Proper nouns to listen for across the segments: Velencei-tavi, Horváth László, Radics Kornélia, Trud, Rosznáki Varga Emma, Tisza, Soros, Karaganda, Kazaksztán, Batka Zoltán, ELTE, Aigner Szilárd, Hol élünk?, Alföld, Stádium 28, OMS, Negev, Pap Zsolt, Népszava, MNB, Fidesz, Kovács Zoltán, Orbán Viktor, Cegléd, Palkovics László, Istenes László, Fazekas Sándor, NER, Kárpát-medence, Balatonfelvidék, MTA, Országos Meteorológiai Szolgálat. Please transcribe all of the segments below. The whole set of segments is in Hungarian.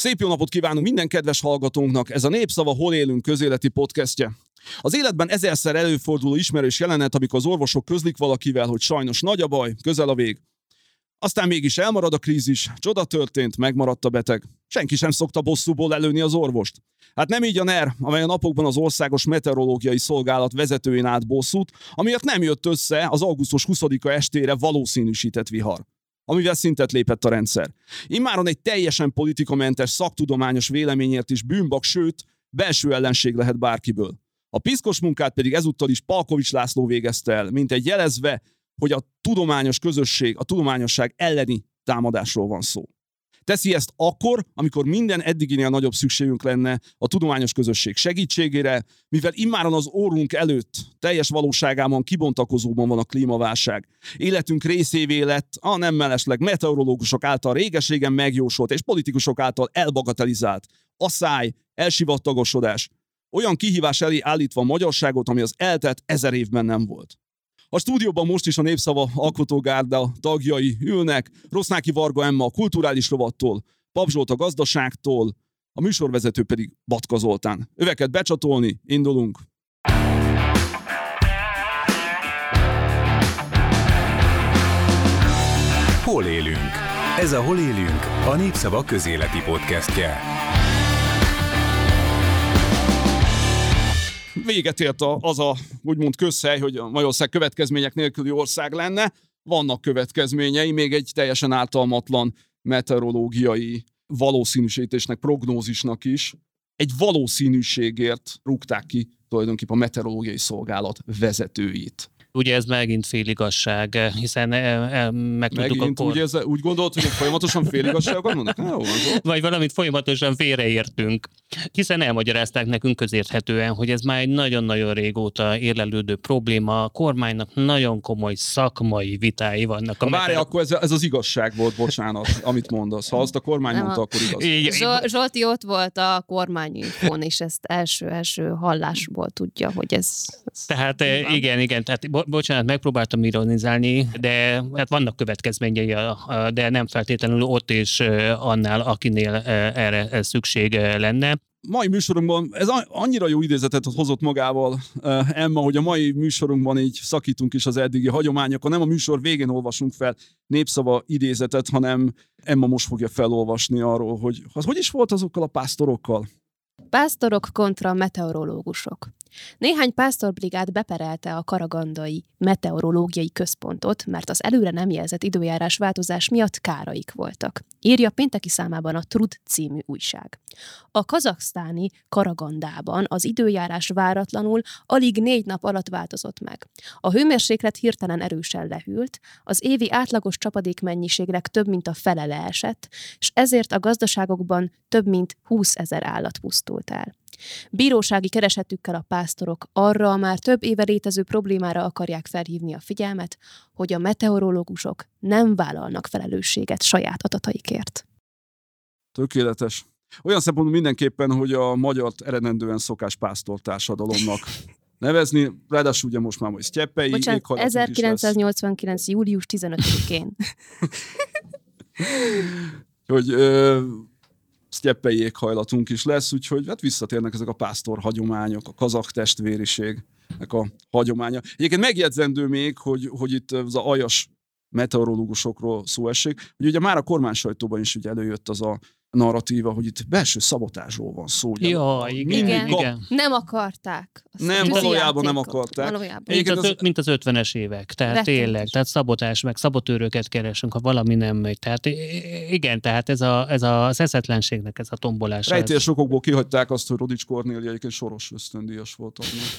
Szép jó napot kívánunk minden kedves hallgatónknak! Ez a Népszava Hol élünk? Közéleti podcastje. Az életben ezerszer előforduló ismerős jelenet, amikor az orvosok közlik valakivel, hogy sajnos nagy a baj, közel a vég. Aztán mégis elmarad a krízis, csoda történt, megmaradt a beteg. Senki sem szokta bosszúból előni az orvost. Hát nem így a NER, amely a napokban az Országos Meteorológiai Szolgálat vezetőjén állt bosszút, amiatt nem jött össze az augusztus 20-a estére valószínűsített vihar, amivel szintet lépett a rendszer. Immáron egy teljesen politikamentes, szaktudományos véleményért is bűnbak, sőt, belső ellenség lehet bárkiből. A piszkos munkát pedig ezúttal is Palkovics László végezte el, mintegy jelezve, hogy a tudományos közösség, a tudományosság elleni támadásról van szó. Teszi ezt akkor, amikor minden eddiginél nagyobb szükségünk lenne a tudományos közösség segítségére, mivel immáron az orrunk előtt teljes valóságában kibontakozóban van a klímaválság. Életünk részévé lett a nem mellesleg meteorológusok által régeségen megjósolt és politikusok által elbagatelizált aszály, elsivattagosodás, olyan kihívás elé állítva a magyarságot, ami az eltelt 1000 évben nem volt. A stúdióban most is a Népszava alkotógárda tagjai ülnek, Rosznáki Varga Emma a kulturális rovattól, Pap Zsolt a gazdaságtól, a műsorvezető pedig Batka Zoltán. Öveket becsatolni, indulunk! Hol élünk? Ez a Hol élünk? A Népszava közéleti podcastje. Véget ért az a úgymond közhely, hogy Magyarország következmények nélküli ország lenne. Vannak következményei, még egy teljesen ártalmatlan meteorológiai valószínűsítésnek, prognózisnak is. Egy valószínűségért rúgták ki tulajdonképpen a meteorológiai szolgálat vezetőit. Ugye ez megint féligasság, hiszen megtudtuk megint, akkor... Úgy gondolt, hogy folyamatosan féligasságokat mondnak? Ne, vagy valamit folyamatosan félreértünk. Hiszen elmagyarázták nekünk közérthetően, hogy ez már egy nagyon-nagyon régóta érlelődő probléma. A kormánynak nagyon komoly szakmai vitái vannak. Várj, akkor ez az igazság volt, bocsánat, amit mondasz. Ha azt a kormány mondta, akkor igaz. Zsolti ott volt a kormányinfón, és ezt első hallásból tudja, hogy ez... Tehát igen, tehát bocsánat, megpróbáltam ironizálni, de hát vannak következményei, de nem feltétlenül ott és annál, akinél erre szükség lenne. Mai műsorunkban, ez annyira jó idézetet hozott magával Emma, hogy a mai műsorunkban így szakítunk is az eddigi hagyományokon. Nem a műsor végén olvasunk fel Népszava idézetet, hanem Emma most fogja felolvasni arról, hogy hogy is volt azokkal a pásztorokkal. Pásztorok kontra meteorológusok. Néhány pásztorbrigád beperelte a karagandai meteorológiai központot, mert az előre nem jelzett időjárás változás miatt káraik voltak. Írja pénteki számában a Trud című újság. A kazaksztáni Karagandában az időjárás váratlanul alig 4 nap alatt változott meg. A hőmérséklet hirtelen erősen lehűlt, az évi átlagos csapadékmennyiségnek több mint a fele leesett, és ezért a gazdaságokban több mint 20 000 állat pusztult el. Bírósági keresetükkel a pásztorok arra a már több éve létező problémára akarják felhívni a figyelmet, hogy a meteorológusok nem vállalnak felelősséget saját adataikért. Tökéletes. Olyan szempontból mindenképpen, hogy a magyart eredendően szokás pásztortársadalomnak nevezni, ráadásul ugye most már majd sztyeppei. Bocsánat, 1989. július 15-én. Hogy... sztyeppei éghajlatunk is lesz, úgyhogy hát visszatérnek ezek a pásztor hagyományok, a kazak testvériségnek a hagyománya. Egyébként megjegyzendő még, hogy itt az aljas meteorológusokról szó esik, hogy ugye már a kormány sajtóban is ugye előjött az a narratíva, hogy itt belső szabotásról van szó. Ja, igen. Nem akarták. Nem, valójában nem akarták. Mint az 50-es évek. Tehát tényleg, tehát szabotás, meg szabotőröket keresünk, ha valami nem megy. Tehát igen, tehát ez a eszetlenségnek ez a tombolás. Rejtélyes okokból kihagyták azt, hogy Radics Kornélia egyébként Soros ösztöndíjas volt.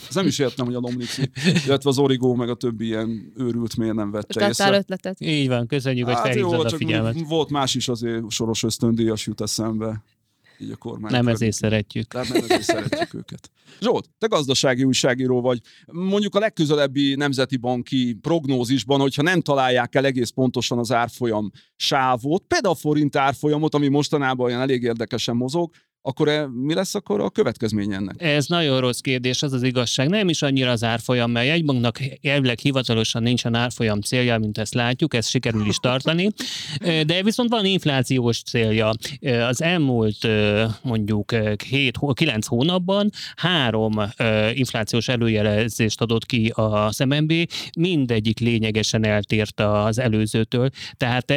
Ez nem is értem, hogy a Lomnici, illetve az Origó, meg a többi ilyen őrült miért nem vette észre. Így van, köszönjük, hogy felhívtad a figyelmet. Volt más is azért Soros ösztöndíjas jut eszembe, így a kormány. Nem ezért szeretjük. Tehát nem ezért szeretjük őket. Zsolt, te gazdasági újságíró vagy. Mondjuk a legközelebbi nemzeti banki prognózisban, hogyha nem találják el egész pontosan az árfolyam sávot, például a forint árfolyamot, ami mostanában olyan elég érdekesen mozog, akkor mi lesz akkor a következmény ennek? Ez nagyon rossz kérdés, az az igazság. Nem is annyira az árfolyam, mert a jegybanknak elvileg hivatalosan nincsen árfolyam célja, mint ezt látjuk, ezt sikerül is tartani, de viszont van inflációs célja. Az elmúlt mondjuk 9 hónapban 3 inflációs előjelzést adott ki az MNB, mindegyik lényegesen eltért az előzőtől, tehát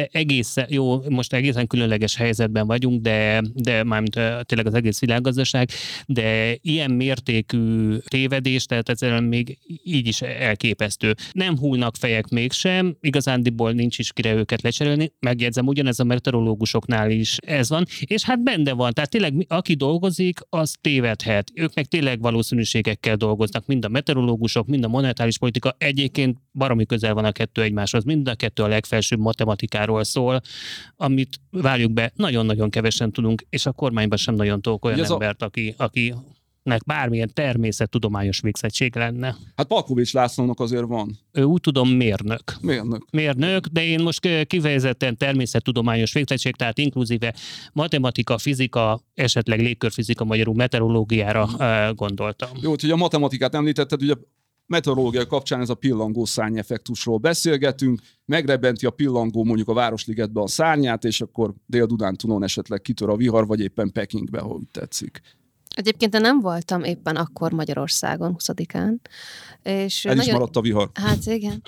most egészen különleges helyzetben vagyunk, de mármint tényleg az egész világgazdaság, de ilyen mértékű tévedés, tehát ezzel még így is elképesztő. Nem hullnak fejek mégsem, igazándiból nincs is kire őket lecserélni, megjegyzem, ugyanez a meteorológusoknál is ez van, és hát benne van, tehát tényleg aki dolgozik, az tévedhet. Ők meg tényleg valószínűségekkel dolgoznak, mind a meteorológusok, mind a monetáris politika, egyébként baromi közel van a kettő egymáshoz, mind a kettő a legfelsőbb matematikáról szól, amit várjuk be, nagyon-nagyon kevesen tudunk, és a kormányban sem nagyon tudok olyan embert, akinek bármilyen természettudományos végzettség lenne. Hát Palkovics Lászlónak azért van. Ő úgy tudom, mérnök. Mérnök, de én most kifejezetten természettudományos végzettség, tehát inkluzíve matematika, fizika, esetleg légkörfizika, magyarul meteorológiára gondoltam. Jó, hogy a matematikát említetted, ugye meteorológia kapcsán ez a pillangó szárnyeffektusról beszélgetünk, megrebenti a pillangó mondjuk a Városligetbe a szárnyát, és akkor Dél-Dunántúlon esetleg kitör a vihar, vagy éppen Pekingbe, ha úgy tetszik. Egyébként én nem voltam éppen akkor Magyarországon, 20-án. És el is maradt a vihar. Hát igen.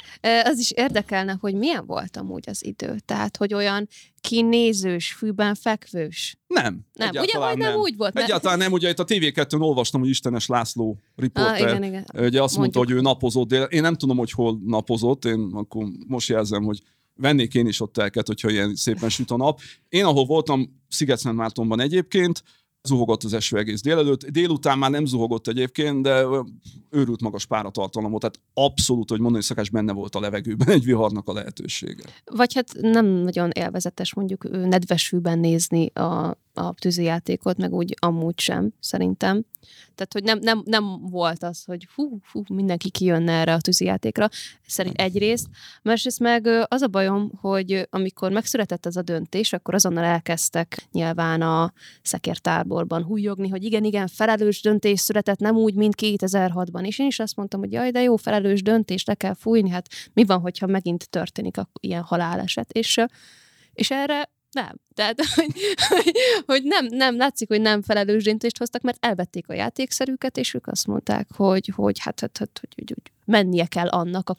Az is érdekelne, hogy milyen volt amúgy az idő. Tehát, hogy olyan kinézős, fűben fekvős. Nem, ugye majd nem úgy volt. Egyáltalán nem, ugye itt a TV2-n olvastam, hogy Istenes László riporter, igen. Ugye azt mondta, hogy ő napozott. Én nem tudom, hogy hol napozott, én akkor most jelzem, hogy vennék én is ott telket, hogyha ilyen szépen süt a nap. Én, ahol voltam, Sziget-Szentmártonban egyébként, zuhogott az eső egész délelőtt. Délután már nem zuhogott egyébként, de őrült magas páratartalom volt. Tehát abszolút, hogy mondani szakás, benne volt a levegőben egy viharnak a lehetősége. Vagy hát nem nagyon élvezetes mondjuk nedvesűben nézni a tűzijátékot, meg úgy amúgy sem, szerintem. Tehát, hogy nem volt az, hogy mindenki kijönne erre a tűzijátékra, szerint egyrészt. Másrészt meg az a bajom, hogy amikor megszületett ez a döntés, akkor azonnal elkezdtek nyilván a szekértáborban hújogni, hogy igen, felelős döntés született, nem úgy, mint 2006-ban. És én is azt mondtam, hogy jaj, de jó, felelős döntés, le kell fújni, hát mi van, hogyha megint történik ilyen haláleset. És erre nem. Tehát, hogy nem, látszik, hogy nem felelős döntést hoztak, mert elvették a játékszerüket, és ők azt mondták, hogy hogy mennie kell annak,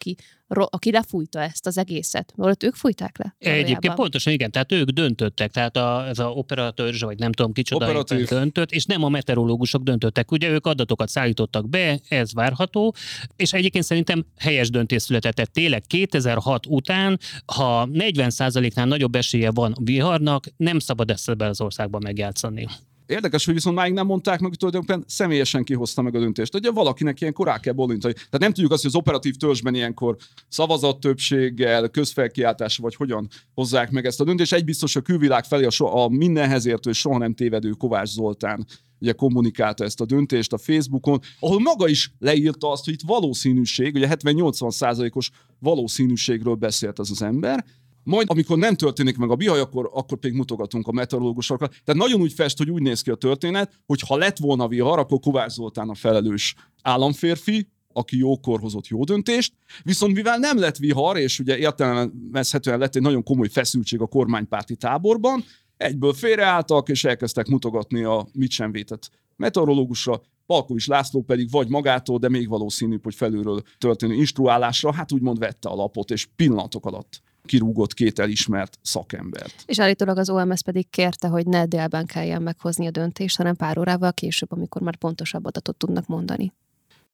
aki lefújta ezt az egészet. Mert ők fújták le. Egyébként pontosan igen, tehát ők döntöttek, tehát ez az operatőr, vagy nem tudom kicsoda döntött, és nem a meteorológusok döntöttek. Ugye ők adatokat szállítottak be, ez várható, és egyébként szerintem helyes döntés született. Tényleg 2006 után, ha 40%-nál nagyobb esélye van viharnak, nem szabad ezt ebben az országban megjátszani. Érdekes, hogy viszont máig nem mondták meg, hogy tulajdonképpen személyesen kihozta meg a döntést. Ugye valakinek ilyenkor rá kell bolintani. Tehát nem tudjuk azt, hogy az operatív törzsben ilyenkor szavazattöbbséggel, közfelkiáltással vagy hogyan hozzák meg ezt a döntést. Egy biztos, a külvilág felé a mindenhez értő, soha nem tévedő Kovács Zoltán ugye kommunikálta ezt a döntést a Facebookon, ahol maga is leírta azt, hogy itt valószínűség, ugye 70-80%-os valószínűségről beszélt az ember. Majd, amikor nem történik meg a bihaj, akkor pedig mutogatunk a meteorológusokra. Tehát nagyon úgy fest, hogy úgy néz ki a történet, hogy ha lett volna vihar, akkor Kovács Zoltán a felelős államférfi, aki jókor hozott jó döntést, viszont mivel nem lett vihar, és ugye értelemezhetően lett egy nagyon komoly feszültség a kormánypárti táborban, egyből félreálltak, és elkezdtek mutogatni a mit sem vétett meteorológusra, Palkovics László pedig vagy magától, de még valószínűbb, hogy felülről történő instruálásra, hát úgymond vette a lapot, és pillanatok alatt kirúgott 2 elismert szakembert. És állítólag az OMS pedig kérte, hogy ne délben kelljen meghozni a döntést, hanem pár órával később, amikor már pontosabb adatot tudnak mondani.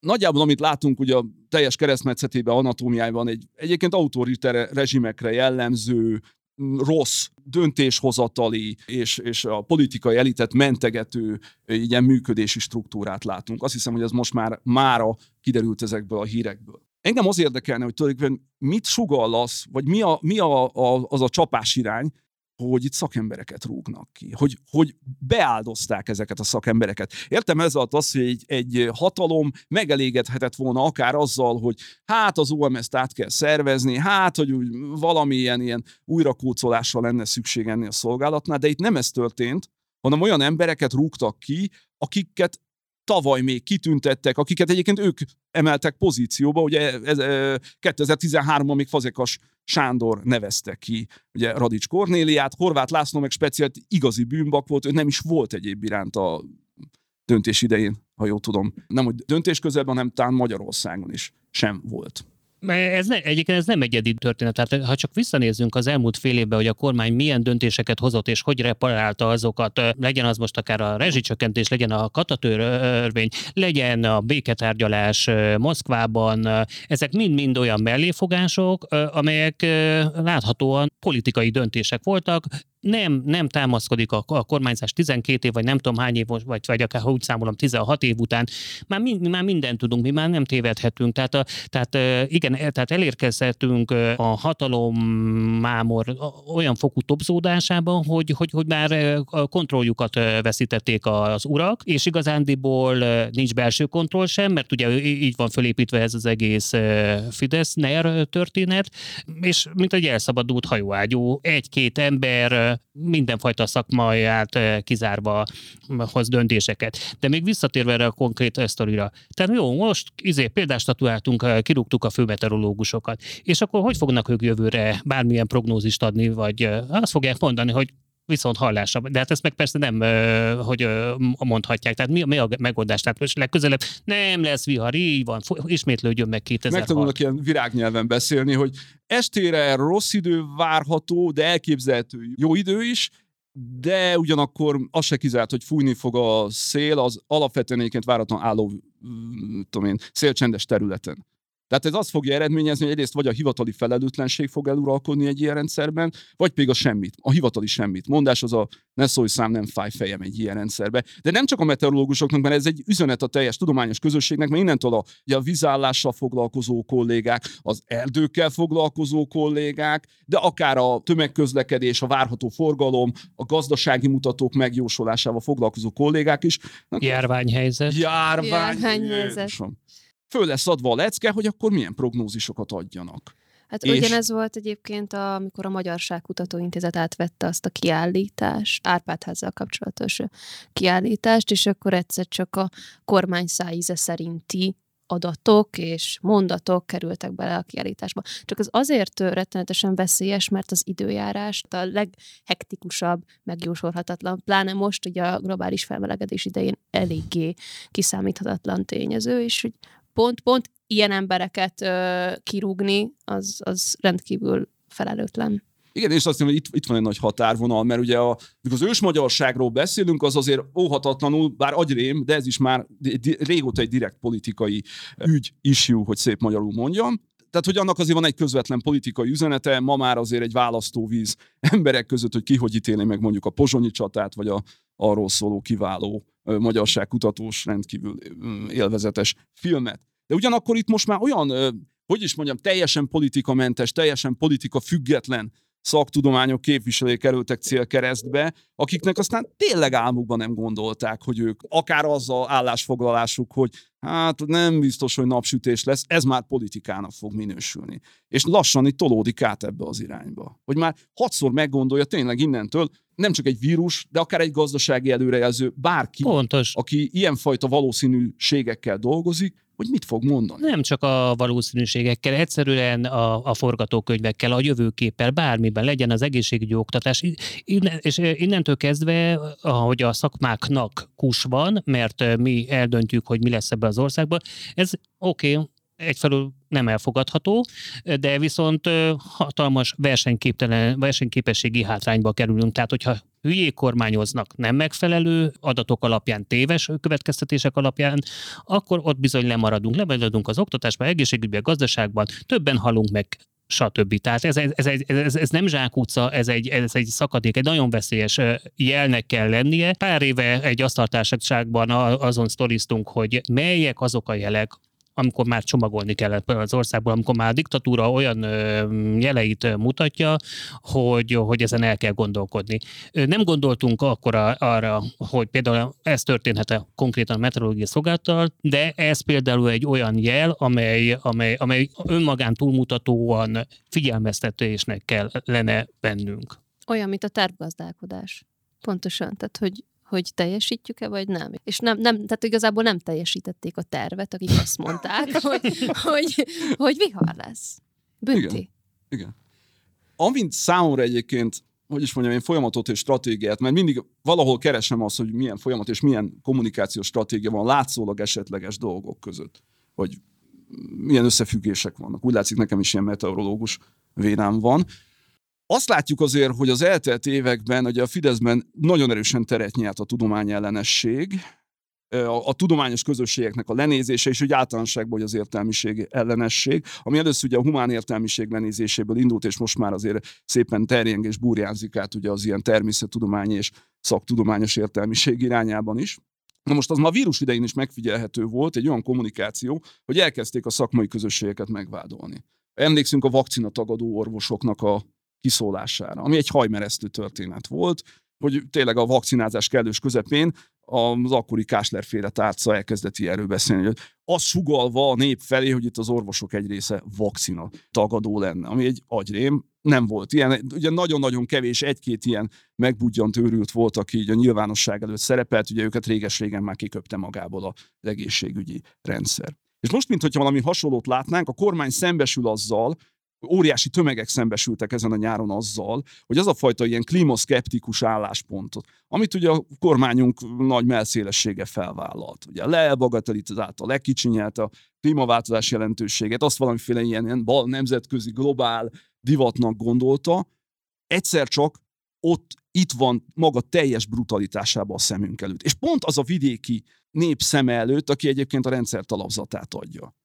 Nagyjából, amit látunk, ugye a teljes keresztmetszetében, anatómiájában egyébként autoriter rezsimekre jellemző, rossz, döntéshozatali és a politikai elitet mentegető ilyen működési struktúrát látunk. Azt hiszem, hogy ez most már mára kiderült ezekből a hírekből. Engem az érdekelne, hogy tulajdonképpen mit sugallasz, vagy mi az a csapás irány, hogy itt szakembereket rúgnak ki, hogy beáldozták ezeket a szakembereket. Értem ez alatt azt, hogy egy hatalom megelégedhetett volna akár azzal, hogy hát az OMS-t át kell szervezni, hát hogy úgy valamilyen újrakócolásra lenne szükség ennél a szolgálatnál, de itt nem ez történt, hanem olyan embereket rúgtak ki, akiket tavaly még kitüntettek, akiket egyébként ők emeltek pozícióba, ugye 2013-ban még Fazekas Sándor nevezte ki ugye Radics Kornéliát, Horváth László meg speciált igazi bűnbak volt, ő nem is volt egyéb iránt a döntés idején, ha jól tudom. Nem, hogy döntés közelben, hanem talán Magyarországon is sem volt. Egyébként ez nem egyedi történet. Tehát, ha csak visszanézzünk az elmúlt fél évben, hogy a kormány milyen döntéseket hozott, és hogy reparálta azokat, legyen az most akár a rezsicsökkentés, legyen a katatörvény, legyen a béketárgyalás Moszkvában, ezek mind-mind olyan melléfogások, amelyek láthatóan politikai döntések voltak. Nem támaszkodik a kormányzás 12 év, vagy nem tudom hány év, vagy akár ha úgy számolom 16 év után. Már mindent tudunk, mi már nem tévedhetünk. Tehát elérkezhetünk a hatalommámor olyan fokú tobzódásában, hogy már kontrolljukat veszítették az urak, és igazándiból nincs belső kontroll sem, mert ugye így van fölépítve ez az egész Fidesz-NER történet, és mint egy elszabadult hajóágyú, egy-két ember mindenfajta szakmáját kizárva hoz döntéseket. De még visszatérve erre a konkrét sztorira. Tehát jó, most példást statuáltunk, kirúgtuk a főmeteorológusokat. És akkor hogy fognak ők jövőre bármilyen prognózist adni, vagy azt fogják mondani, hogy viszont hallásra. De hát ezt meg persze nem, hogy mondhatják. Tehát mi a megoldás? Tehát most legközelebb nem lesz vihar, így van, ismétlődjön meg 2006. Megtanulnak ilyen virágnyelven beszélni, hogy estére rossz idő várható, de elképzelhető jó idő is, de ugyanakkor az se kizárt, hogy fújni fog a szél az alapvetően egyébként váratlan álló szélcsendes területen. Tehát ez azt fogja eredményezni, hogy egyrészt vagy a hivatali felelőtlenség fog eluralkodni egy ilyen rendszerben, vagy pedig a semmit, a hivatali semmit. Mondás az a ne szólj szám, nem fáj fejem egy ilyen rendszerbe. De nem csak a meteorológusoknak, mert ez egy üzenet a teljes tudományos közösségnek, mert innentől a vízállással foglalkozó kollégák, az erdőkkel foglalkozó kollégák, de akár a tömegközlekedés, a várható forgalom, a gazdasági mutatók megjósolásával foglalkozó kollégák is. Járványhelyzet. Járványhelyzet. Föl lesz adva a lecke, hogy akkor milyen prognózisokat adjanak. Hát ugyanez volt egyébként, amikor a Magyarság Kutatóintézet átvette azt a kiállítást, Árpád-házzal kapcsolatos kiállítást, és akkor egyszer csak a kormány szájíze szerinti adatok és mondatok kerültek bele a kiállításba. Csak ez azért rettenetesen veszélyes, mert az időjárást a leghektikusabb, megjósolhatatlan, pláne most ugye a globális felmelegedés idején eléggé kiszámíthatatlan tényező, és hogy pont ilyen embereket kirúgni, az rendkívül felelőtlen. Igen, és azt hiszem, hogy itt van egy nagy határvonal, mert ugye az ősmagyarságról beszélünk, az azért óhatatlanul, bár agyrém, de ez is már régóta egy direkt politikai ügy, issue, hogy szép magyarul mondjam. Tehát, hogy annak azért van egy közvetlen politikai üzenete, ma már azért egy választóvíz emberek között, hogy ki hogy ítéli meg mondjuk a pozsonyi csatát, vagy arról szóló kiváló magyarságkutatós, rendkívül élvezetes filmet. De ugyanakkor itt most már olyan, hogy is mondjam, teljesen politikamentes, teljesen politika független szaktudományok képviselői kerültek célkeresztbe, akiknek aztán tényleg álmukban nem gondolták, hogy ők akár az a állásfoglalásuk, hogy hát nem biztos, hogy napsütés lesz, ez már politikának fog minősülni. És lassan itt tolódik át ebbe az irányba. Hogy már 6-szor meggondolja tényleg innentől, nem csak egy vírus, de akár egy gazdasági előrejelző, bárki, pontos, aki ilyenfajta valószínűségekkel dolgozik, hogy mit fog mondani. Nem csak a valószínűségekkel, egyszerűen a forgatókönyvekkel, a jövőképpel, bármiben legyen az egészségügyi oktatás. És innentől kezdve, ahogy a szakmáknak kus van, mert mi eldöntjük, hogy mi lesz ebben az országban, ez oké, egyfelől nem elfogadható, de viszont hatalmas versenyképességi hátrányba kerülünk. Tehát, hogyha hülyék kormányoznak nem megfelelő adatok alapján, téves következtetések alapján, akkor ott bizony lemaradunk az oktatásban, egészségügyben, gazdaságban, többen halunk meg, stb. Tehát ez nem zsákutca, ez egy szakadék, egy nagyon veszélyes jelnek kell lennie. Pár éve egy asztaltársaságban azon sztoriztunk, hogy melyek azok a jelek, amikor már csomagolni kellett az országból, amikor már a diktatúra olyan jeleit mutatja, hogy ezen el kell gondolkodni. Nem gondoltunk akkor arra, hogy például ez történhet konkrétan a meteorológiai szolgálattal, de ez például egy olyan jel, amely önmagán túlmutatóan figyelmeztetésnek kellene vennünk. Olyan, mint a tervgazdálkodás. Pontosan, tehát hogy hogy teljesítjük-e, vagy nem. És tehát igazából nem teljesítették a tervet, akik azt mondták, hogy vihar lesz. Bünti. Igen. Amint számomra egyébként, hogy is mondjam, én folyamatot és stratégiát, mert mindig valahol keresem azt, hogy milyen folyamat és milyen kommunikációs stratégia van látszólag esetleges dolgok között, hogy milyen összefüggések vannak. Úgy látszik, nekem is ilyen meteorológus vérám van. Azt látjuk azért, hogy az eltelt években, ugye a Fideszben nagyon erősen teret nyert a tudományellenesség, a tudományos közösségeknek a lenézése, és úgy általánosságban, hogy az értelmiség ellenesség, ami először ugye a humán értelmiség lenézéséből indult, és most már azért szépen terjeng és burjánzik át ugye az ilyen természettudományi és szaktudományos értelmiség irányában is. Na most az ma a vírus idején is megfigyelhető volt egy olyan kommunikáció, hogy elkezdték a szakmai közösségeket megvádolni. Emlékszünk a vakcinatagadó orvosoknak a kiszólására, ami egy hajmeresztő történet volt, hogy tényleg a vakcinázás kellős közepén az akkori Kásler-féle tárca elkezdett ilyenről beszélni, hogy az sugallva a nép felé, hogy itt az orvosok egy része vakcina tagadó lenne, ami egy agyrém, nem volt ilyen. Ugye nagyon-nagyon kevés, egy-két ilyen megbudjant őrült volt, aki így a nyilvánosság előtt szerepelt, ugye őket réges-régen már kiköpte magából az egészségügyi rendszer. És most, mintha valami hasonlót látnánk, a kormány szembesül azzal, óriási tömegek szembesültek ezen a nyáron azzal, hogy az a fajta ilyen klímaszkeptikus álláspontot, amit ugye a kormányunk nagy melszélessége felvállalt. Ugye lebagatelizálta, lekicsinyelte a klímaváltozás jelentőséget, azt valamiféle ilyen nemzetközi globál divatnak gondolta, egyszer csak itt van maga teljes brutalitásába a szemünk előtt. És pont az a vidéki nép szeme előtt, aki egyébként a rendszert alapzatát adja.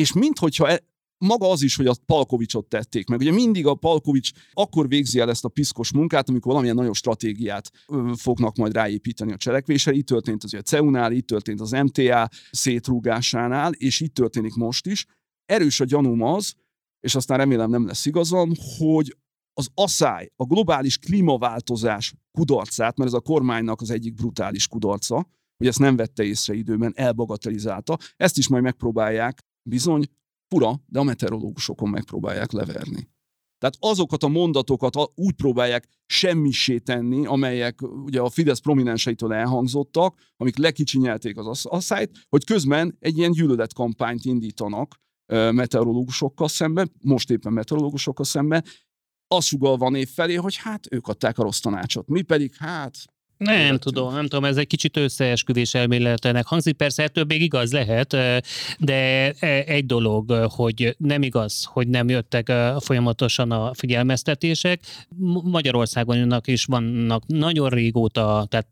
És minthogyha maga az is, hogy a Palkovicsot tették meg. Ugye mindig a Palkovics akkor végzi el ezt a piszkos munkát, amikor valamilyen nagyon stratégiát fognak majd ráépíteni a cselekvésre. Itt történt az a CEU-nál, itt történt az MTA szétrúgásánál, és itt történik most is. Erős a gyanúm az, és aztán remélem nem lesz igazam, hogy az asszály, a globális klímaváltozás kudarcát, mert ez a kormánynak az egyik brutális kudarca, hogy ezt nem vette észre időben, elbagatelizálta, ezt is majd megpróbálják bizony, fura, de a meteorológusokon megpróbálják leverni. Tehát azokat a mondatokat úgy próbálják semmissé tenni, amelyek ugye a Fidesz prominenseitől elhangzottak, amik lekicsinyelték az asszályt, hogy közben egy ilyen gyűlöletkampányt indítanak meteorológusokkal szemben, most éppen meteorológusokkal szemben, azt sugallva a nép felé, hogy hát ők adták a rossz tanácsot. Mi pedig hát... Nem tudom, ez egy kicsit összeesküvés elméletenek hangzik, persze ettől még igaz lehet, de egy dolog, hogy nem igaz, hogy nem jöttek folyamatosan a figyelmeztetések. Magyarországon is vannak nagyon régóta, tehát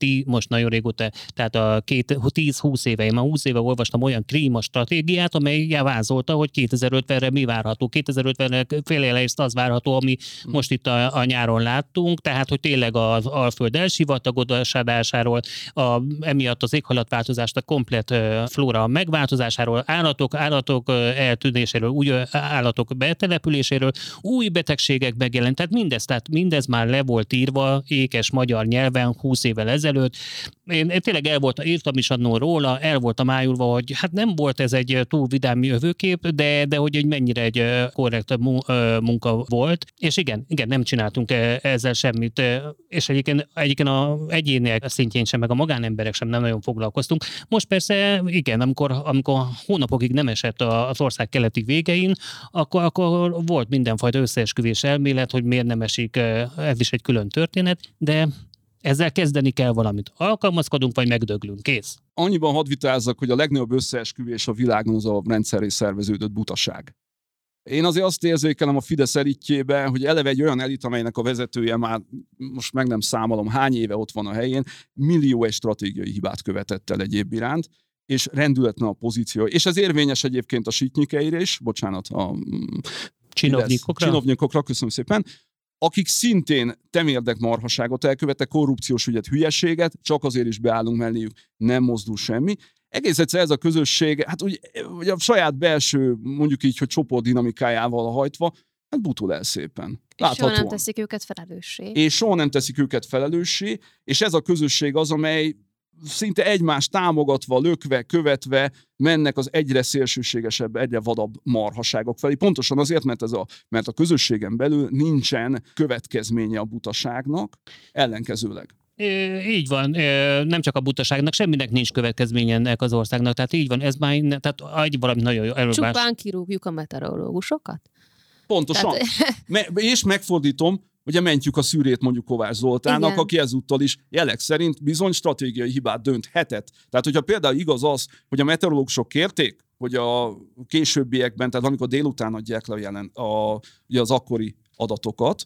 a 10-20 éve, én már 20 éve olvastam olyan klímastratégiát, amely vázolta, hogy 2050-re mi várható, 2050-re félelést az várható, ami most itt a nyáron láttunk, tehát hogy tényleg az Alföld elsivatagodott, emiatt az éghajlatváltozást, a komplet flóra megváltozásáról, állatok eltűnéséről, új állatok betelepüléséről, új betegségek megjelent. Tehát mindez már le volt írva ékes magyar nyelven 20 évvel ezelőtt. Én tényleg írtam is annól róla, el voltam ájulva, hogy hát nem volt ez egy túl vidám jövőkép, de hogy mennyire egy korrekt munka volt. És igen, nem csináltunk ezzel semmit. És egyébként a egyéniek szintjén sem, meg a magánemberek sem nem nagyon foglalkoztunk. Most persze, igen, amikor hónapokig nem esett az ország keleti végein, akkor volt mindenfajta összeesküvés elmélet, hogy miért nem esik, ez is egy külön történet, de ezzel kezdeni kell valamit. Alkalmazkodunk, vagy megdöglünk, kész. Annyiban hadd vitázzak, hogy a legnagyobb összeesküvés a világon az a rendszerré szerveződött butaság. Én azért azt érzékelem a Fidesz elitjében, hogy eleve egy olyan elit, amelynek a vezetője már most meg nem számolom hány éve ott van a helyén, millió egy stratégiai hibát követett el egyéb iránt, és rendületlen a pozíció. És ez érvényes egyébként a sitnyikeire is, bocsánat, a csinovnyikokra, köszönöm szépen, akik szintén temérdekmarhaságot elkövettek, korrupciós ügyet, hülyeséget, csak azért is beállunk melléjük, nem mozdul semmi. Egész egyszer ez a közösség, hát ugye a saját belső, mondjuk így, hogy csoportdinamikájával hajtva, hát butul el szépen. Láthatóan. És soha nem teszik őket felelőssé. És ez a közösség az, amely szinte egymást támogatva, lökve, követve mennek az egyre szélsőségesebb, egyre vadabb marhaságok felé. Pontosan azért, mert a közösségen belül nincsen következménye a butaságnak, ellenkezőleg. Így van, nem csak a butaságnak, semminek nincs következménye ennek az országnak, tehát így van, ez már innen, tehát egy valami nagyon jó előbb. Csupán kirúgjuk a meteorológusokat? Pontosan. És megfordítom, ugye mentjük a szűrét mondjuk Kovács Zoltánnak, igen, aki ezúttal is jelek szerint bizony stratégiai hibát dönthetett. Tehát, hogyha például igaz az, hogy a meteorológusok kérték, hogy a későbbiekben, tehát amikor délután adják le ugye az akkori adatokat,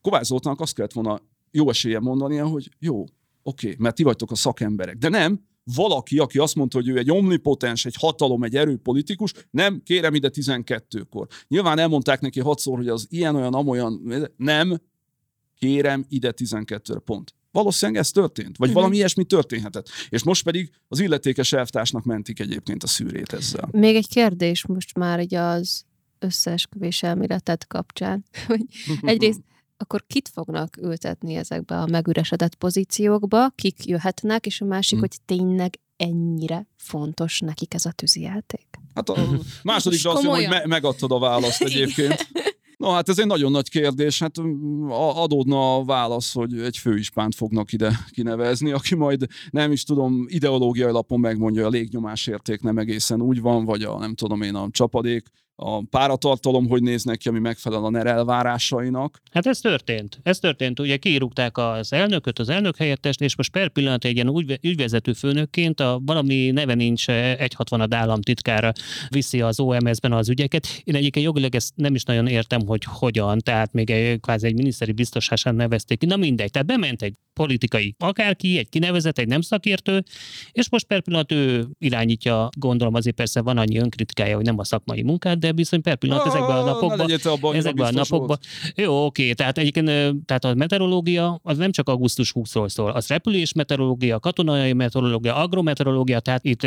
Kovács Zoltánnak azt kellett volna jó esélye mondania, hogy jó, oké, mert ti vagytok a szakemberek. De nem, valaki, aki azt mondta, hogy ő egy omnipotens, egy hatalom, egy erőpolitikus, nem, kérem ide 12-kor. Nyilván elmondták neki 6-szor, hogy az ilyen-olyan, amolyan, nem, kérem ide 12-re, pont. Valószínűleg ez történt, vagy valami ilyesmi történhetett. És most pedig az illetékes elvtársnak mentik egyébként a szűrét ezzel. Még egy kérdés most már így az összeesküvés elméletet kapcsán. Egyrészt akkor kit fognak ültetni ezekbe a megüresedett pozíciókba, kik jöhetnek, és a másik, hogy tényleg ennyire fontos nekik ez a tűzijáték. Hát a másodikra azt mondom, hogy megadtad a választ egyébként. No, hát ez egy nagyon nagy kérdés. Hát adódna a válasz, hogy egy főispánt fognak ide kinevezni, aki majd nem is tudom, ideológiai alapon megmondja, a légnyomásérték nem egészen úgy van, vagy a nem tudom én, a csapadék, a páratartalom, hogy néznek ki, ami megfelel a NER elvárásainak. Hát ez történt. Ugye kirúgták az elnököt, az elnök helyettest, és most per pillanat egy ilyen ügyvezető főnökként valami neve nincs 160-ad államtitkára viszi az OMS-ben az ügyeket. Én egyébként jogilag ezt nem is nagyon értem, hogy hogyan, tehát még egy miniszteri biztosásán nevezték ki. Na mindegy, tehát bement egy politikai akárki, egy kinevezett, egy nem szakértő, és most per pillanat ő irányítja, gondolom azért persze van annyi önkritikája, hogy nem a szakmai munkát, de bizony per pillanat ezekben a napokban. Jó, oké, tehát egyébként tehát a meteorológia az nem csak augusztus 20-ról szól, az repülés meteorológia, katonai meteorológia, agrometeorológia, tehát itt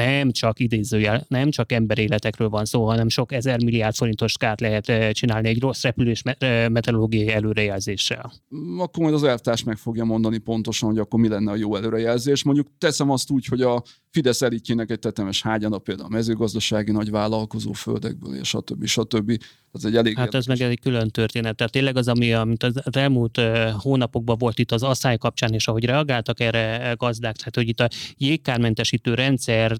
nem csak idézőjel, nem csak emberéletekről van szó, hanem sok 1000 milliárd forintos kárt lehet csinálni egy rossz repülés meteorológiai előrejelzéssel. Akkor majd az elvtárs meg fogja mondani pontosan, hogy akkor mi lenne a jó előrejelzés. Mondjuk teszem azt úgy, hogy a Fidesz elitjének egy tetemes hágyana, például a mezőgazdasági nagyvállalkozó földekből, és stb. Ez egy elég hát ez meg egy külön történet. Tehát tényleg az, amit az elmúlt hónapokban volt itt az asszály kapcsán, és ahogy reagáltak erre gazdák, tehát hogy itt a jégkármentesítő rendszer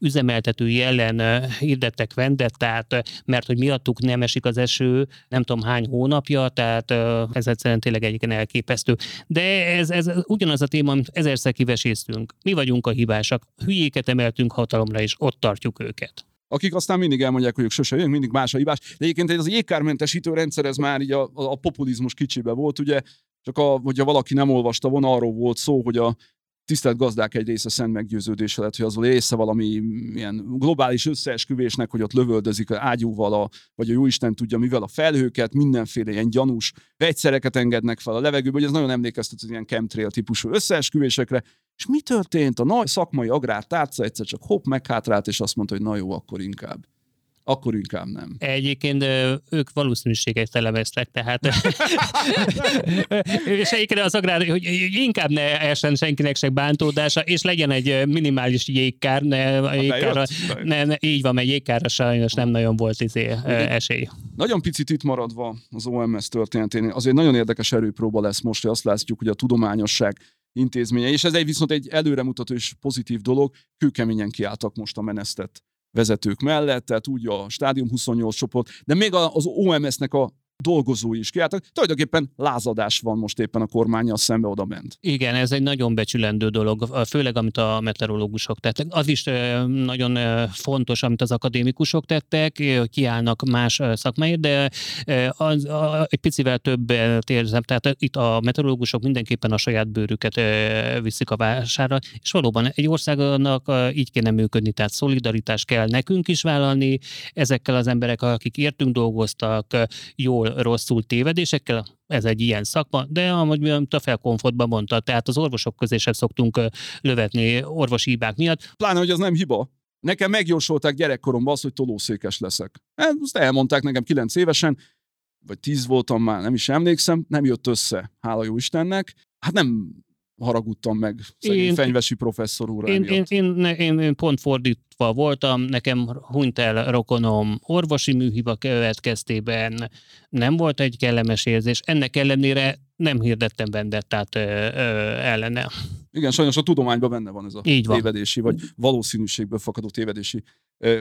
üzemeltetői ellen hirdettek vendettát, mert hogy miattuk nem esik az eső, nem tudom hány hónapja, tehát ez egyszerűen tényleg egyébként elképesztő. De ez ugyanaz a téma, amit ezerszer kiveséztünk. Mi vagyunk a hibásak. Hülyéket emeltünk hatalomra, és ott tartjuk őket. Akik aztán mindig elmondják, hogy ők sose jön, mindig más a hibás. De egyébként az jégkármentesítő rendszer, ez már így a populizmus kicsibe volt, ugye? Csak hogyha valaki nem olvasta volna, arról volt szó, hogy a tisztelt gazdák egy része szent meggyőződése lett, hogy az része valami ilyen globális összeesküvésnek, hogy ott lövöldözik ágyúval, vagy a jóisten tudja mivel a felhőket, mindenféle ilyen gyanús vegyszereket engednek fel a levegőbe, hogy ez nagyon emlékeztet az ilyen chemtrail típusú összeesküvésekre. És mi történt? A nagy szakmai agrártárca egyszer csak hopp, meghátrált, és azt mondta, hogy na jó, akkor inkább nem. Egyébként ők valószínűséget elemeztek, tehát és egyébként az agrár, hogy inkább ne essen senkinek se bántódása, és legyen egy minimális jégkár, így van, mert jégkárra sajnos nem nagyon volt esély. Nagyon picit itt maradva az OMS történetén, azért nagyon érdekes erőpróba lesz most, hogy azt látjuk, hogy a tudományosság intézménye, és ez viszont egy előremutató és pozitív dolog, kőkeményen kiálltak most a menesztett vezetők mellett, tehát úgy a Stádium 28 csoport, de még az OMS-nek a dolgozói is kiálltak. Tulajdonképpen lázadás van most éppen a kormánnyal szembe oda bent. Igen, ez egy nagyon becsülendő dolog, főleg amit a meteorológusok tettek. Az is nagyon fontos, amit az akadémikusok tettek, kiállnak más szakmáért, de egy picivel többet érzem. Tehát itt a meteorológusok mindenképpen a saját bőrüket viszik a vásárra, és valóban egy országnak így kéne működni, tehát szolidaritás kell nekünk is vállalni, ezekkel az emberek, akik értünk dolgoztak, jól rosszul tévedésekkel, ez egy ilyen szakma, de amúgy a felkomfortban mondta, tehát az orvosok közé sem szoktunk lövetni orvosi hibák miatt. Pláne, hogy az nem hiba. Nekem megjósolták gyerekkoromban azt, hogy tolószékes leszek. Ezt elmondták nekem 9 évesen, vagy 10 voltam már, nem is emlékszem, nem jött össze, hála jó Istennek. Hát nem haragudtam meg Fenyvesi professzor úr miatt. Én pont fordítva voltam, nekem hunyt el rokonom orvosi műhiba következtében, nem volt egy kellemes érzés, ennek ellenére nem hirdettem vendettát ellene. Igen, sajnos a tudományban benne van ez a tévedési, vagy valószínűségből fakadó tévedési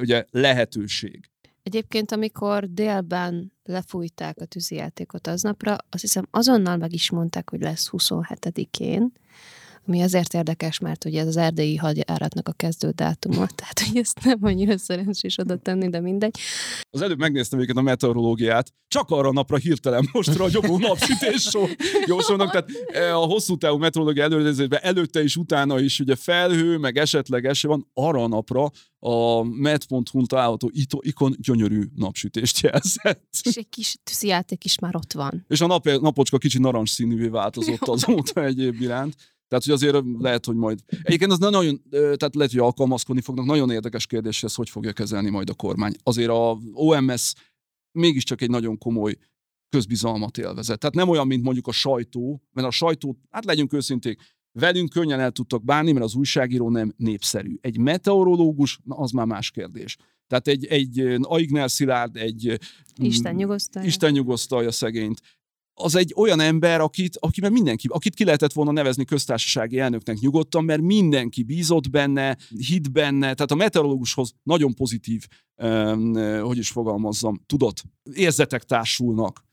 ugye lehetőség. Egyébként, amikor délben lefújták a tűzijátékot aznapra, azt hiszem azonnal meg is mondták, hogy lesz 27-én, ami azért érdekes, mert ugye ez az erdélyi hadjáratnak a kezdő dátuma, tehát hogy ezt nem annyira szerencsés oda tenni, de mindegy. Az előbb megnéztem őket a meteorológiát, csak arra a napra hirtelen most ragyogó napsütés jósolnak, tehát a hosszú távú meteorológia előrejelzésben előtte is, utána is ugye felhő, meg esetleg eső van, arra a napra a med.hu-n található ikon gyönyörű napsütést jelzett. És egy kis tűzijáték is már ott van. És a napocska kicsi narancsszínűvé változott azóta egyéb iránt. Tehát, hogy azért lehet, hogy majd... Egyébként az nagyon, tehát lehet, hogy alkalmazkodni fognak. Nagyon érdekes kérdés, hogy fogja kezelni majd a kormány. Azért a OMS mégiscsak egy nagyon komoly közbizalmat élvezett. Tehát nem olyan, mint mondjuk a sajtó, mert a sajtó, hát legyünk őszinték, velünk könnyen el tudtak bánni, mert az újságíró nem népszerű. Egy meteorológus, na az már más kérdés. Tehát egy Aigner Szilárd, egy... Isten nyugosztalja szegényt. Az egy olyan ember, akit ki lehetett volna nevezni köztársasági elnöknek nyugodtan, mert mindenki bízott benne, hitt benne, tehát a meteorológushoz nagyon pozitív, hogy is fogalmazzam, érzetek társulnak.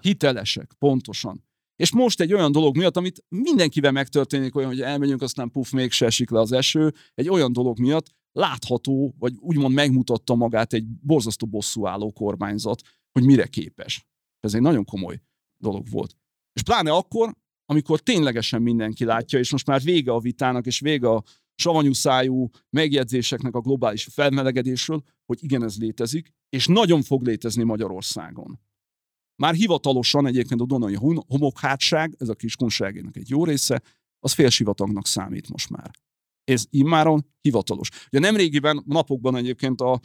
Hitelesek, pontosan. És most egy olyan dolog miatt, amit mindenkivel megtörténik, olyan, hogy elmegyünk, aztán puff, mégse esik le az eső, egy olyan dolog miatt látható, vagy úgymond megmutatta magát egy borzasztó bosszúálló kormányzat, hogy mire képes. Ez egy nagyon komoly dolog volt. És pláne akkor, amikor ténylegesen mindenki látja, és most már vége a vitának, és vége a savanyú szájú megjegyzéseknek a globális felmelegedésről, hogy igen, ez létezik, és nagyon fog létezni Magyarországon. Már hivatalosan egyébként a donai homokhátság, ez a kiskunságének egy jó része, az félsivatagnak számít most már. Ez immáron hivatalos. Ugye nemrégiben, napokban egyébként a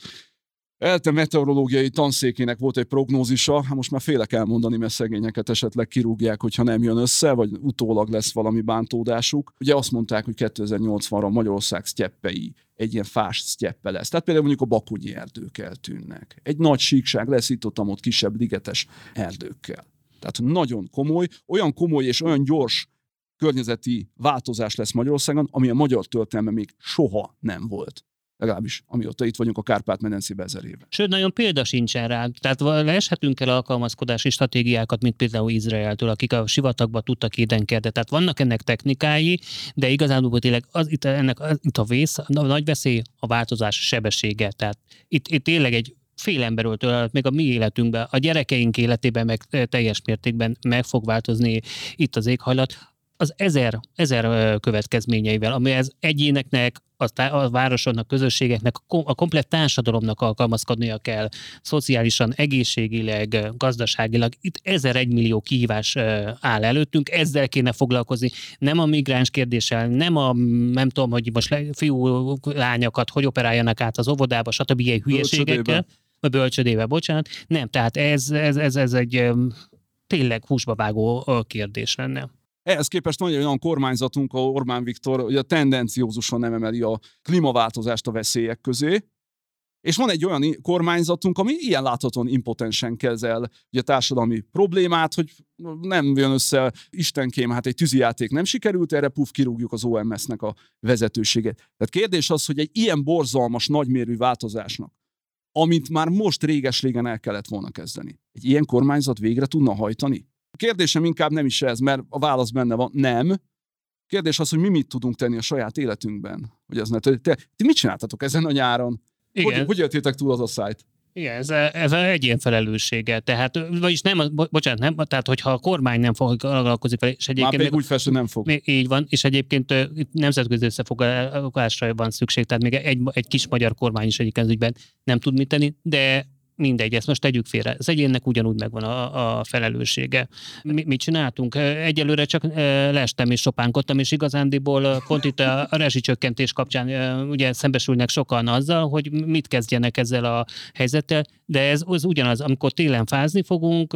ELTE meteorológiai tanszékének volt egy prognózisa, most már félek elmondani, mert szegényeket esetleg kirúgják, hogyha nem jön össze, vagy utólag lesz valami bántódásuk. Ugye azt mondták, hogy 2080-ra Magyarország sztyeppei egy ilyen fás sztyeppe lesz. Tehát például mondjuk a bakonyi erdők eltűnnek. Egy nagy síkság lesz itt-ott kisebb ligetes erdőkkel. Tehát nagyon komoly és olyan gyors környezeti változás lesz Magyarországon, ami a magyar történelme még soha nem volt. Legalábbis, amióta itt vagyunk a Kárpát-medencében 1000 éve. Sőt, nagyon példa sincsen rá. Tehát leeshetünk el alkalmazkodási stratégiákat, mint például Izraeltől, akik a sivatagba tudtak édenkedni. Tehát vannak ennek technikái, de igazából tényleg itt a vész, a nagy veszély a változás sebessége. Tehát itt tényleg egy fél emberről tőle, még a mi életünkben, a gyerekeink életében meg teljes mértékben meg fog változni itt az éghajlat. Az ezer következményeivel, ami az egyéneknek, a városoknak, közösségeknek, a komplett társadalomnak alkalmazkodnia kell, szociálisan, egészségileg, gazdaságilag. Itt 1001 millió kihívás áll előttünk, ezzel kéne foglalkozni. Nem a migráns kérdéssel, nem tudom, hogy most fiú lányokat hogy operáljanak át az óvodába, stb. Ilyen hülyeségekkel. Bölcsödébe, bocsánat. Nem, tehát ez egy tényleg húsba vágó kérdés lenne. Ehhez képest van egy olyan kormányzatunk, ahol Orbán Viktor ugye tendenciózusan nem emeli a klímaváltozást a veszélyek közé, és van egy olyan kormányzatunk, ami ilyen láthatóan impotensen kezel ugye társadalmi problémát, hogy nem jön össze, istenkém, hát egy tűzijáték nem sikerült, erre puf, kirúgjuk az OMS-nek a vezetőséget. Tehát kérdés az, hogy egy ilyen borzalmas, nagymérvű változásnak, amit már most réges-régen el kellett volna kezdeni, egy ilyen kormányzat végre tudna hajtani? Kérdésem inkább nem is ez, mert a válasz benne van, nem. Kérdés az, hogy mi mit tudunk tenni a saját életünkben. Hogy ez ne történik. Ti mit csináltatok ezen a nyáron? Hogy éltétek túl az asszályt? Igen, ez egyén felelőssége. Tehát, vagyis nem, tehát hogyha a kormány nem foglalkozik vele, és egyébként... Már pedig úgy felső nem fog. Így van, és egyébként nemzetközi összefoglalásra van szükség, tehát még egy kis magyar kormány is egyik az ügyben nem tud mit tenni, de... Mindegy, ezt most tegyük félre. Az egyénnek ugyanúgy megvan a felelőssége. Mit csináltunk? Egyelőre csak leestem és sopánkodtam, és igazándiból pont itt a rezsicsökkentés kapcsán ugye szembesülnek sokan azzal, hogy mit kezdjenek ezzel a helyzettel, de ez az ugyanaz, amikor télen fázni fogunk,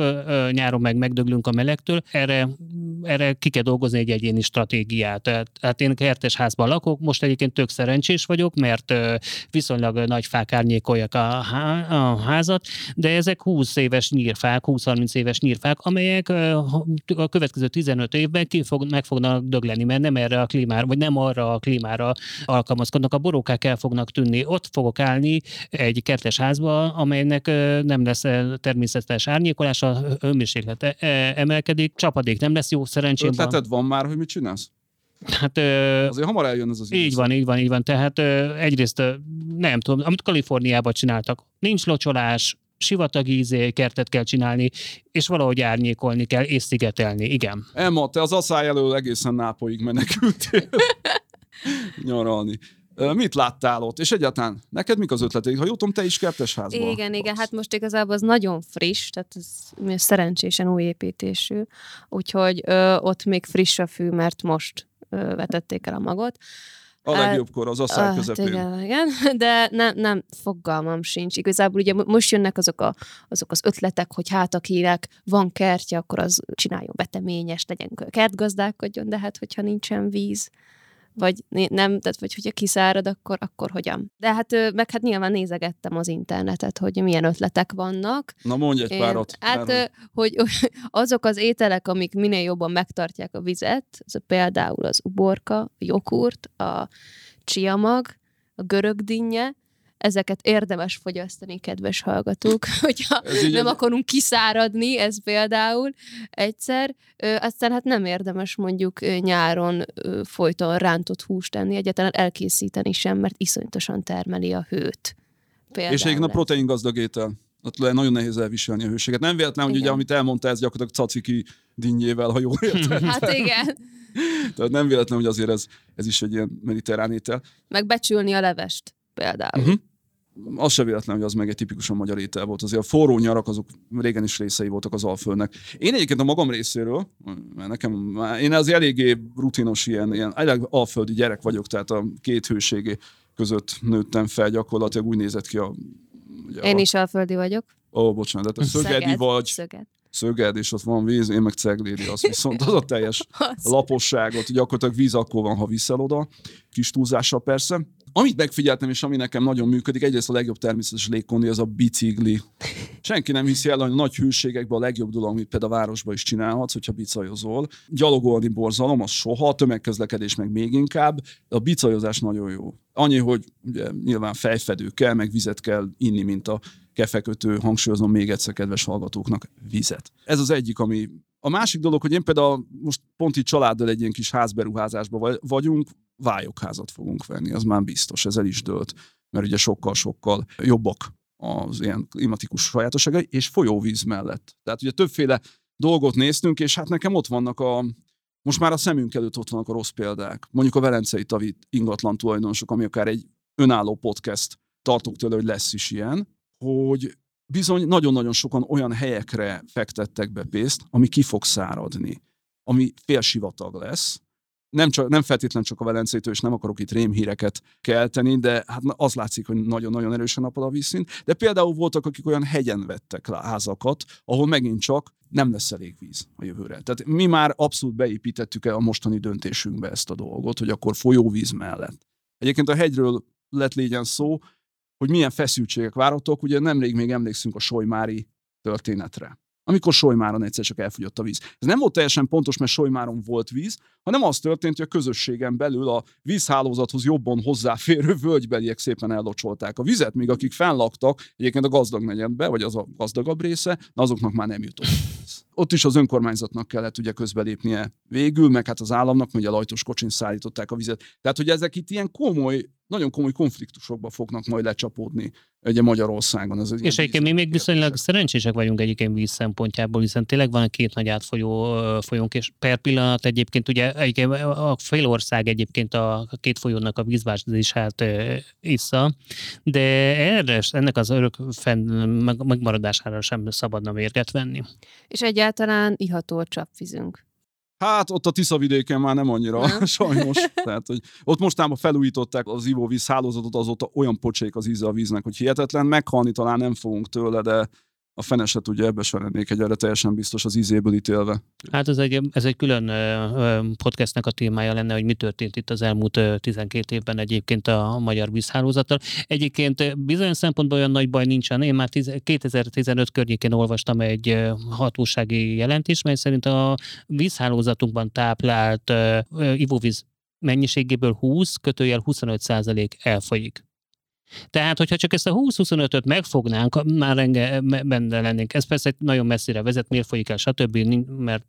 nyáron meg megdöglünk a melegtől, erre ki kell dolgozni egy egyéni stratégiát. Tehát én kertes házban lakok, most egyébként tök szerencsés vagyok, mert viszonylag nagy fák árnyékolják a házat, de ezek 20 éves nyírfák, 20-30 éves nyírfák, amelyek a következő 15 évben meg fognak dögleni, mert nem erre a klímára, vagy nem arra a klímára alkalmazkodnak, a borokák el fognak tűnni. Ott fogok állni egy kertes házba, amelynek nem lesz természetes árnyékolás, a hőmérséklet emelkedik, csapadék nem lesz jó szerencsében. Ötleted van már, hogy mit csinálsz? Hát, azért hamar eljön ez az időszak. Így van. Tehát egyrészt nem tudom, amit Kaliforniában csináltak. Nincs locsolás, sivatagízé, kertet kell csinálni, és valahogy árnyékolni kell, és szigetelni, igen. Emma, te az asszály elől egészen Nápolyig menekültél nyaralni. Mit láttál ott? És egyáltalán neked mik az ötleteid? Ha jutom, te is kertesházban. Igen, hát most igazából az nagyon friss, tehát ez szerencsésen új építésű, úgyhogy ott még friss a fű, mert most vetették el a magot. A legjobb kor, az asszály közepén. Igen, de nem, fogalmam sincs. Igazából ugye most jönnek azok az ötletek, hogy hát akinek van kertje, akkor az csináljon veteményes, legyen kertgazdálkodjon, de hát hogyha nincsen víz, vagy nem, tehát vagy hogyha kiszárad, akkor hogyan. De hát nyilván nézegettem az internetet, hogy milyen ötletek vannak. Na mondj egy párat. Hát, hogy azok az ételek, amik minél jobban megtartják a vizet, az például az uborka, a joghurt, a csiamag, a görögdinnye, ezeket érdemes fogyasztani, kedves hallgatók, hogyha nem akarunk kiszáradni, ez például egyszer. Aztán hát nem érdemes mondjuk nyáron folyton rántott húst enni, egyáltalán elkészíteni sem, mert iszonyatosan termeli a hőt. Például és egyébként a protein gazdag étel. Ott nagyon nehéz elviselni a hőséget. Nem véletlen, hogy ugye, amit elmondta, ez gyakorlatilag caciki dinnyével, ha jól értem. Hát igen. Tehát nem véletlen, hogy azért ez is egy ilyen mediterrán étel. Megbecsülni a levest például. Uh-huh. Az se véletlen, hogy az meg egy tipikusan magyar étel volt. Azért a forró nyarak azok régen is részei voltak az Alföldnek. Én egyébként a magam részéről, mert nekem, én az eléggé rutinos ilyen alföldi gyerek vagyok, tehát a két hőségé között nőttem fel gyakorlatilag, úgy nézett ki a... Én is alföldi vagyok. Ó, bocsánat, tehát a szögedi vagy... Szöged, és ott van víz, én meg Ceglédi, az viszont az a teljes laposságot, gyakorlatilag víz akkor van, ha viszel oda, kis túlzással persze. Amit megfigyeltem, és ami nekem nagyon működik, egyrészt a legjobb természetes légkondi, az a bicikli. Senki nem hiszi el, hogy a nagy hűségekben a legjobb dolog, amit például a városban is csinálhatsz, hogyha bicajozol. Gyalogolni borzalom, az soha, a tömegközlekedés meg még inkább. A bicajozás nagyon jó. Annyi, hogy ugye, nyilván fejfedő kell, meg vizet kell inni, mint a kefekötő, hangsúlyozom még egyszer, kedves hallgatóknak, vizet. Ez az egyik, ami... A másik dolog, hogy én például most pont így családdal egy ilyen kis házberuházásban vagyunk, vályokházat fogunk venni, az már biztos, ez el is dőlt, mert ugye sokkal-sokkal jobbak az ilyen klimatikus sajátosságai, és folyóvíz mellett. Tehát ugye többféle dolgot néztünk, és hát nekem ott vannak most már a szemünk előtt ott vannak a rossz példák. Mondjuk a Velencei-tavi ingatlan tulajdonosok, ami akár egy önálló podcast, tartok tőle, hogy lesz is ilyen, hogy bizony nagyon-nagyon sokan olyan helyekre fektettek be pénzt, ami ki fog száradni, ami félsivatag lesz. Nem feltétlenül csak a Velencétől, és nem akarok itt rémhíreket kelteni, de hát az látszik, hogy nagyon-nagyon erősen napad a vízszint. De például voltak, akik olyan hegyen vettek házakat, ahol megint csak nem lesz elég víz a jövőre. Tehát mi már abszolút beépítettük el a mostani döntésünkbe ezt a dolgot, hogy akkor folyóvíz mellett. Egyébként a hegyről lett légyen szó, hogy milyen feszültségek várhatók. Ugye nemrég még emlékszünk a solymári történetre, amikor Solymáron egyszer csak elfogyott a víz. Ez nem volt teljesen pontos, mert Solymáron volt víz, hanem az történt, hogy a közösségen belül a vízhálózathoz jobban hozzáférő völgybeliek szépen ellocsolták a vizet, míg akik fennlaktak egyébként a gazdag negyedbe, vagy az a gazdagabb része, azoknak már nem jutott. Ott is az önkormányzatnak kellett ugye közbelépnie végül, meg hát az államnak, ugye lajtos kocsin szállították a vizet. Tehát, hogy ezek itt ilyen komoly, nagyon komoly konfliktusokba fognak majd lecsapódni ugye Magyarországon. Ez és egyébként mi még viszonylag szerencsések vagyunk egyébként víz szempontjából, hiszen tényleg van két nagy átfolyó folyónk, és per pillanat egyébként ugye a félország egyébként a két folyónak a vízvásárlását issza, de ennek az örök megmaradására sem szabadna mérget venni. És egyáltalán iható a csapvízünk. Hát ott a Tisza vidéken már nem annyira, sajnos. Tehát, hogy ott mostában felújították az ivóvíz hálózatot, azóta olyan pocsék az íze a víznek, hogy hihetetlen, meghalni talán nem fogunk tőle, de a feneset ugye ebbe se lennék egyre teljesen biztos az ízéből ítélve. Hát ez egy külön podcastnek a témája lenne, hogy mi történt itt az elmúlt 12 évben egyébként a magyar vízhálózattal. Egyébként bizonyos szempontból olyan nagy baj nincsen. Én már 2015 környékén olvastam egy hatósági jelentést, mely szerint a vízhálózatunkban táplált ivóvíz mennyiségéből 20-25% elfolyik. Tehát, hogyha csak ezt a 20-25-öt megfognánk, már benne lennénk. Ez persze nagyon messzire vezet, miért folyik el, stb.,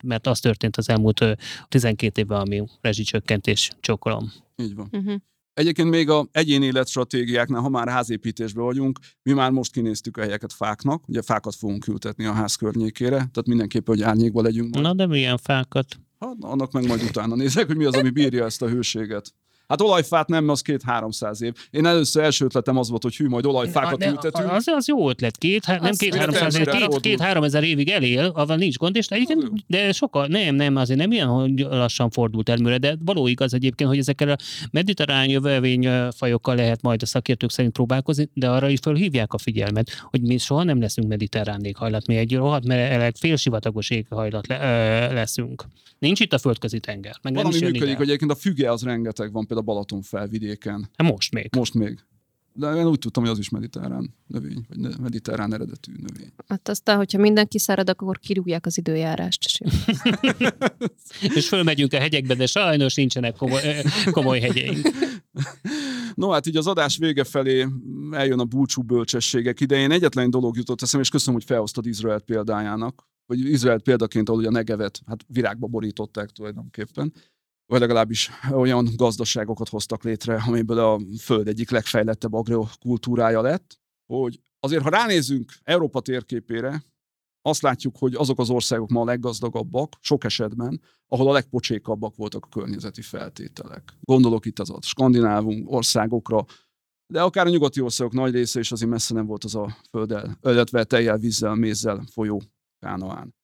mert az történt az elmúlt 12 évben, ami rezsicsökkentés, csókolom. Így van. Uh-huh. Egyébként még az egyéni életstratégiáknál, ha már házépítésben vagyunk, mi már most kinéztük a helyeket fáknak, ugye fákat fogunk ültetni a ház környékére, tehát mindenképpen, hogy árnyékban legyünk majd. Na, de milyen fákat? Hát, annak meg majd utána nézek, hogy mi az, ami bírja ezt a hőséget. Hát olajfát nem, az 200-300 év. Én első ötletem az volt, hogy hű, majd olajfákat ültetünk. Az jó ötlet, nem 200-300 év, 2-3 ezer évig elél, avval nincs gond, és egyébként, de sokkal, nem, azért nem ilyen, hogy lassan fordult elműre, de való igaz egyébként, hogy ezekkel a mediterrán jövevényfajokkal lehet majd a szakértők szerint próbálkozni, de arra is fölhívják a figyelmet, hogy mi soha nem leszünk mediterrán éghajlat, mi egy rohadt, mert félsivatagos éghajlat leszünk. Nincs itt a földközi tenger. Meg valami nem működik, hogy egyébként a füge az rengeteg van, például a Balatonfelvidéken. Most még. De én úgy tudtam, hogy az is mediterrán növény, vagy mediterrán eredetű növény. Hát aztán, hogyha mindenki szárad, akkor kirúgják az időjárást. És fölmegyünk a hegyekbe, de sajnos nincsenek komoly hegyeink. No, hát így az adás vége felé eljön a búcsú bölcsességek idején. Egyetlen dolog jutott eszem, és köszönöm, hogy felhoztad Izrael példájának. Vagy Izrael példaként, ahogy a Negevet hát virágba borították tulajdonképpen. Vagy legalábbis olyan gazdaságokat hoztak létre, amiből a föld egyik legfejlettebb agrokultúrája lett, hogy azért, ha ránézünk Európa térképére, azt látjuk, hogy azok az országok ma a leggazdagabbak, sok esetben, ahol a legpocsékabbak voltak a környezeti feltételek. Gondolok itt az a skandináv országokra, de akár a nyugati országok nagy része is azért messze nem volt az a földdel, illetve tejjel, vízzel, mézzel folyó Kánaán.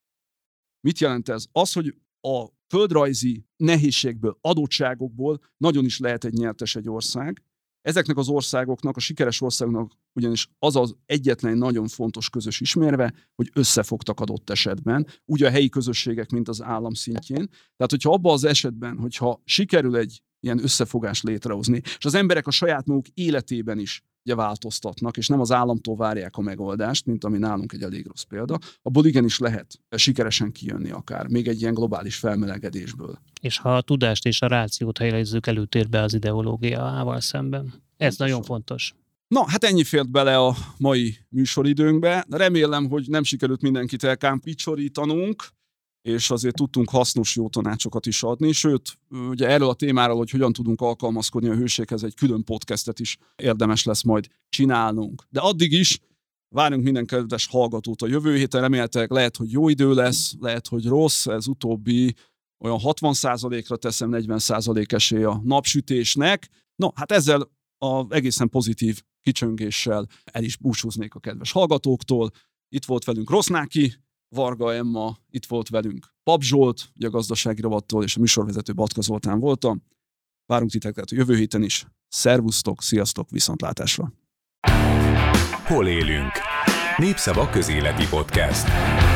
Mit jelent ez? Az, hogy a földrajzi nehézségből, adottságokból nagyon is lehet egy nyertes egy ország. Ezeknek az országoknak, a sikeres országoknak ugyanis az az egyetlen nagyon fontos közös ismérve, hogy összefogtak adott esetben, úgy a helyi közösségek, mint az állam szintjén. Tehát, hogyha abban az esetben, hogyha sikerül egy ilyen összefogást létrehozni, és az emberek a saját maguk életében is ugye változtatnak, és nem az államtól várják a megoldást, mint ami nálunk egy elég rossz példa, abból igenis lehet sikeresen kijönni akár, még egy ilyen globális felmelegedésből. És ha a tudást és a rációt helyezzük előtérbe az ideológiával szemben. Ez nagyon fontos. Na, hát ennyi fért bele a mai műsoridőnkbe. Remélem, hogy nem sikerült mindenkit elkámpicsorítanunk, és azért tudtunk hasznos jó tanácsokat is adni, sőt, ugye erről a témáról, hogy hogyan tudunk alkalmazkodni a hőséghez, egy külön podcastet is érdemes lesz majd csinálnunk. De addig is várjunk minden kedves hallgatót a jövő héten, reméltek, lehet, hogy jó idő lesz, lehet, hogy rossz, ez utóbbi olyan 60%-ra teszem, 40% esély a napsütésnek. Na, hát ezzel az egészen pozitív kicsöngéssel el is búcsúznék a kedves hallgatóktól. Itt volt velünk Rosznáki Varga Emma, itt volt velünk Pap Zsolt, ugye a gazdasági rovattól, és a műsorvezető Batka Zoltán voltam. Várunk titeket a jövő héten is. Szervusztok, sziasztok, viszontlátásra! Hol élünk? Népszava közéleti podcast.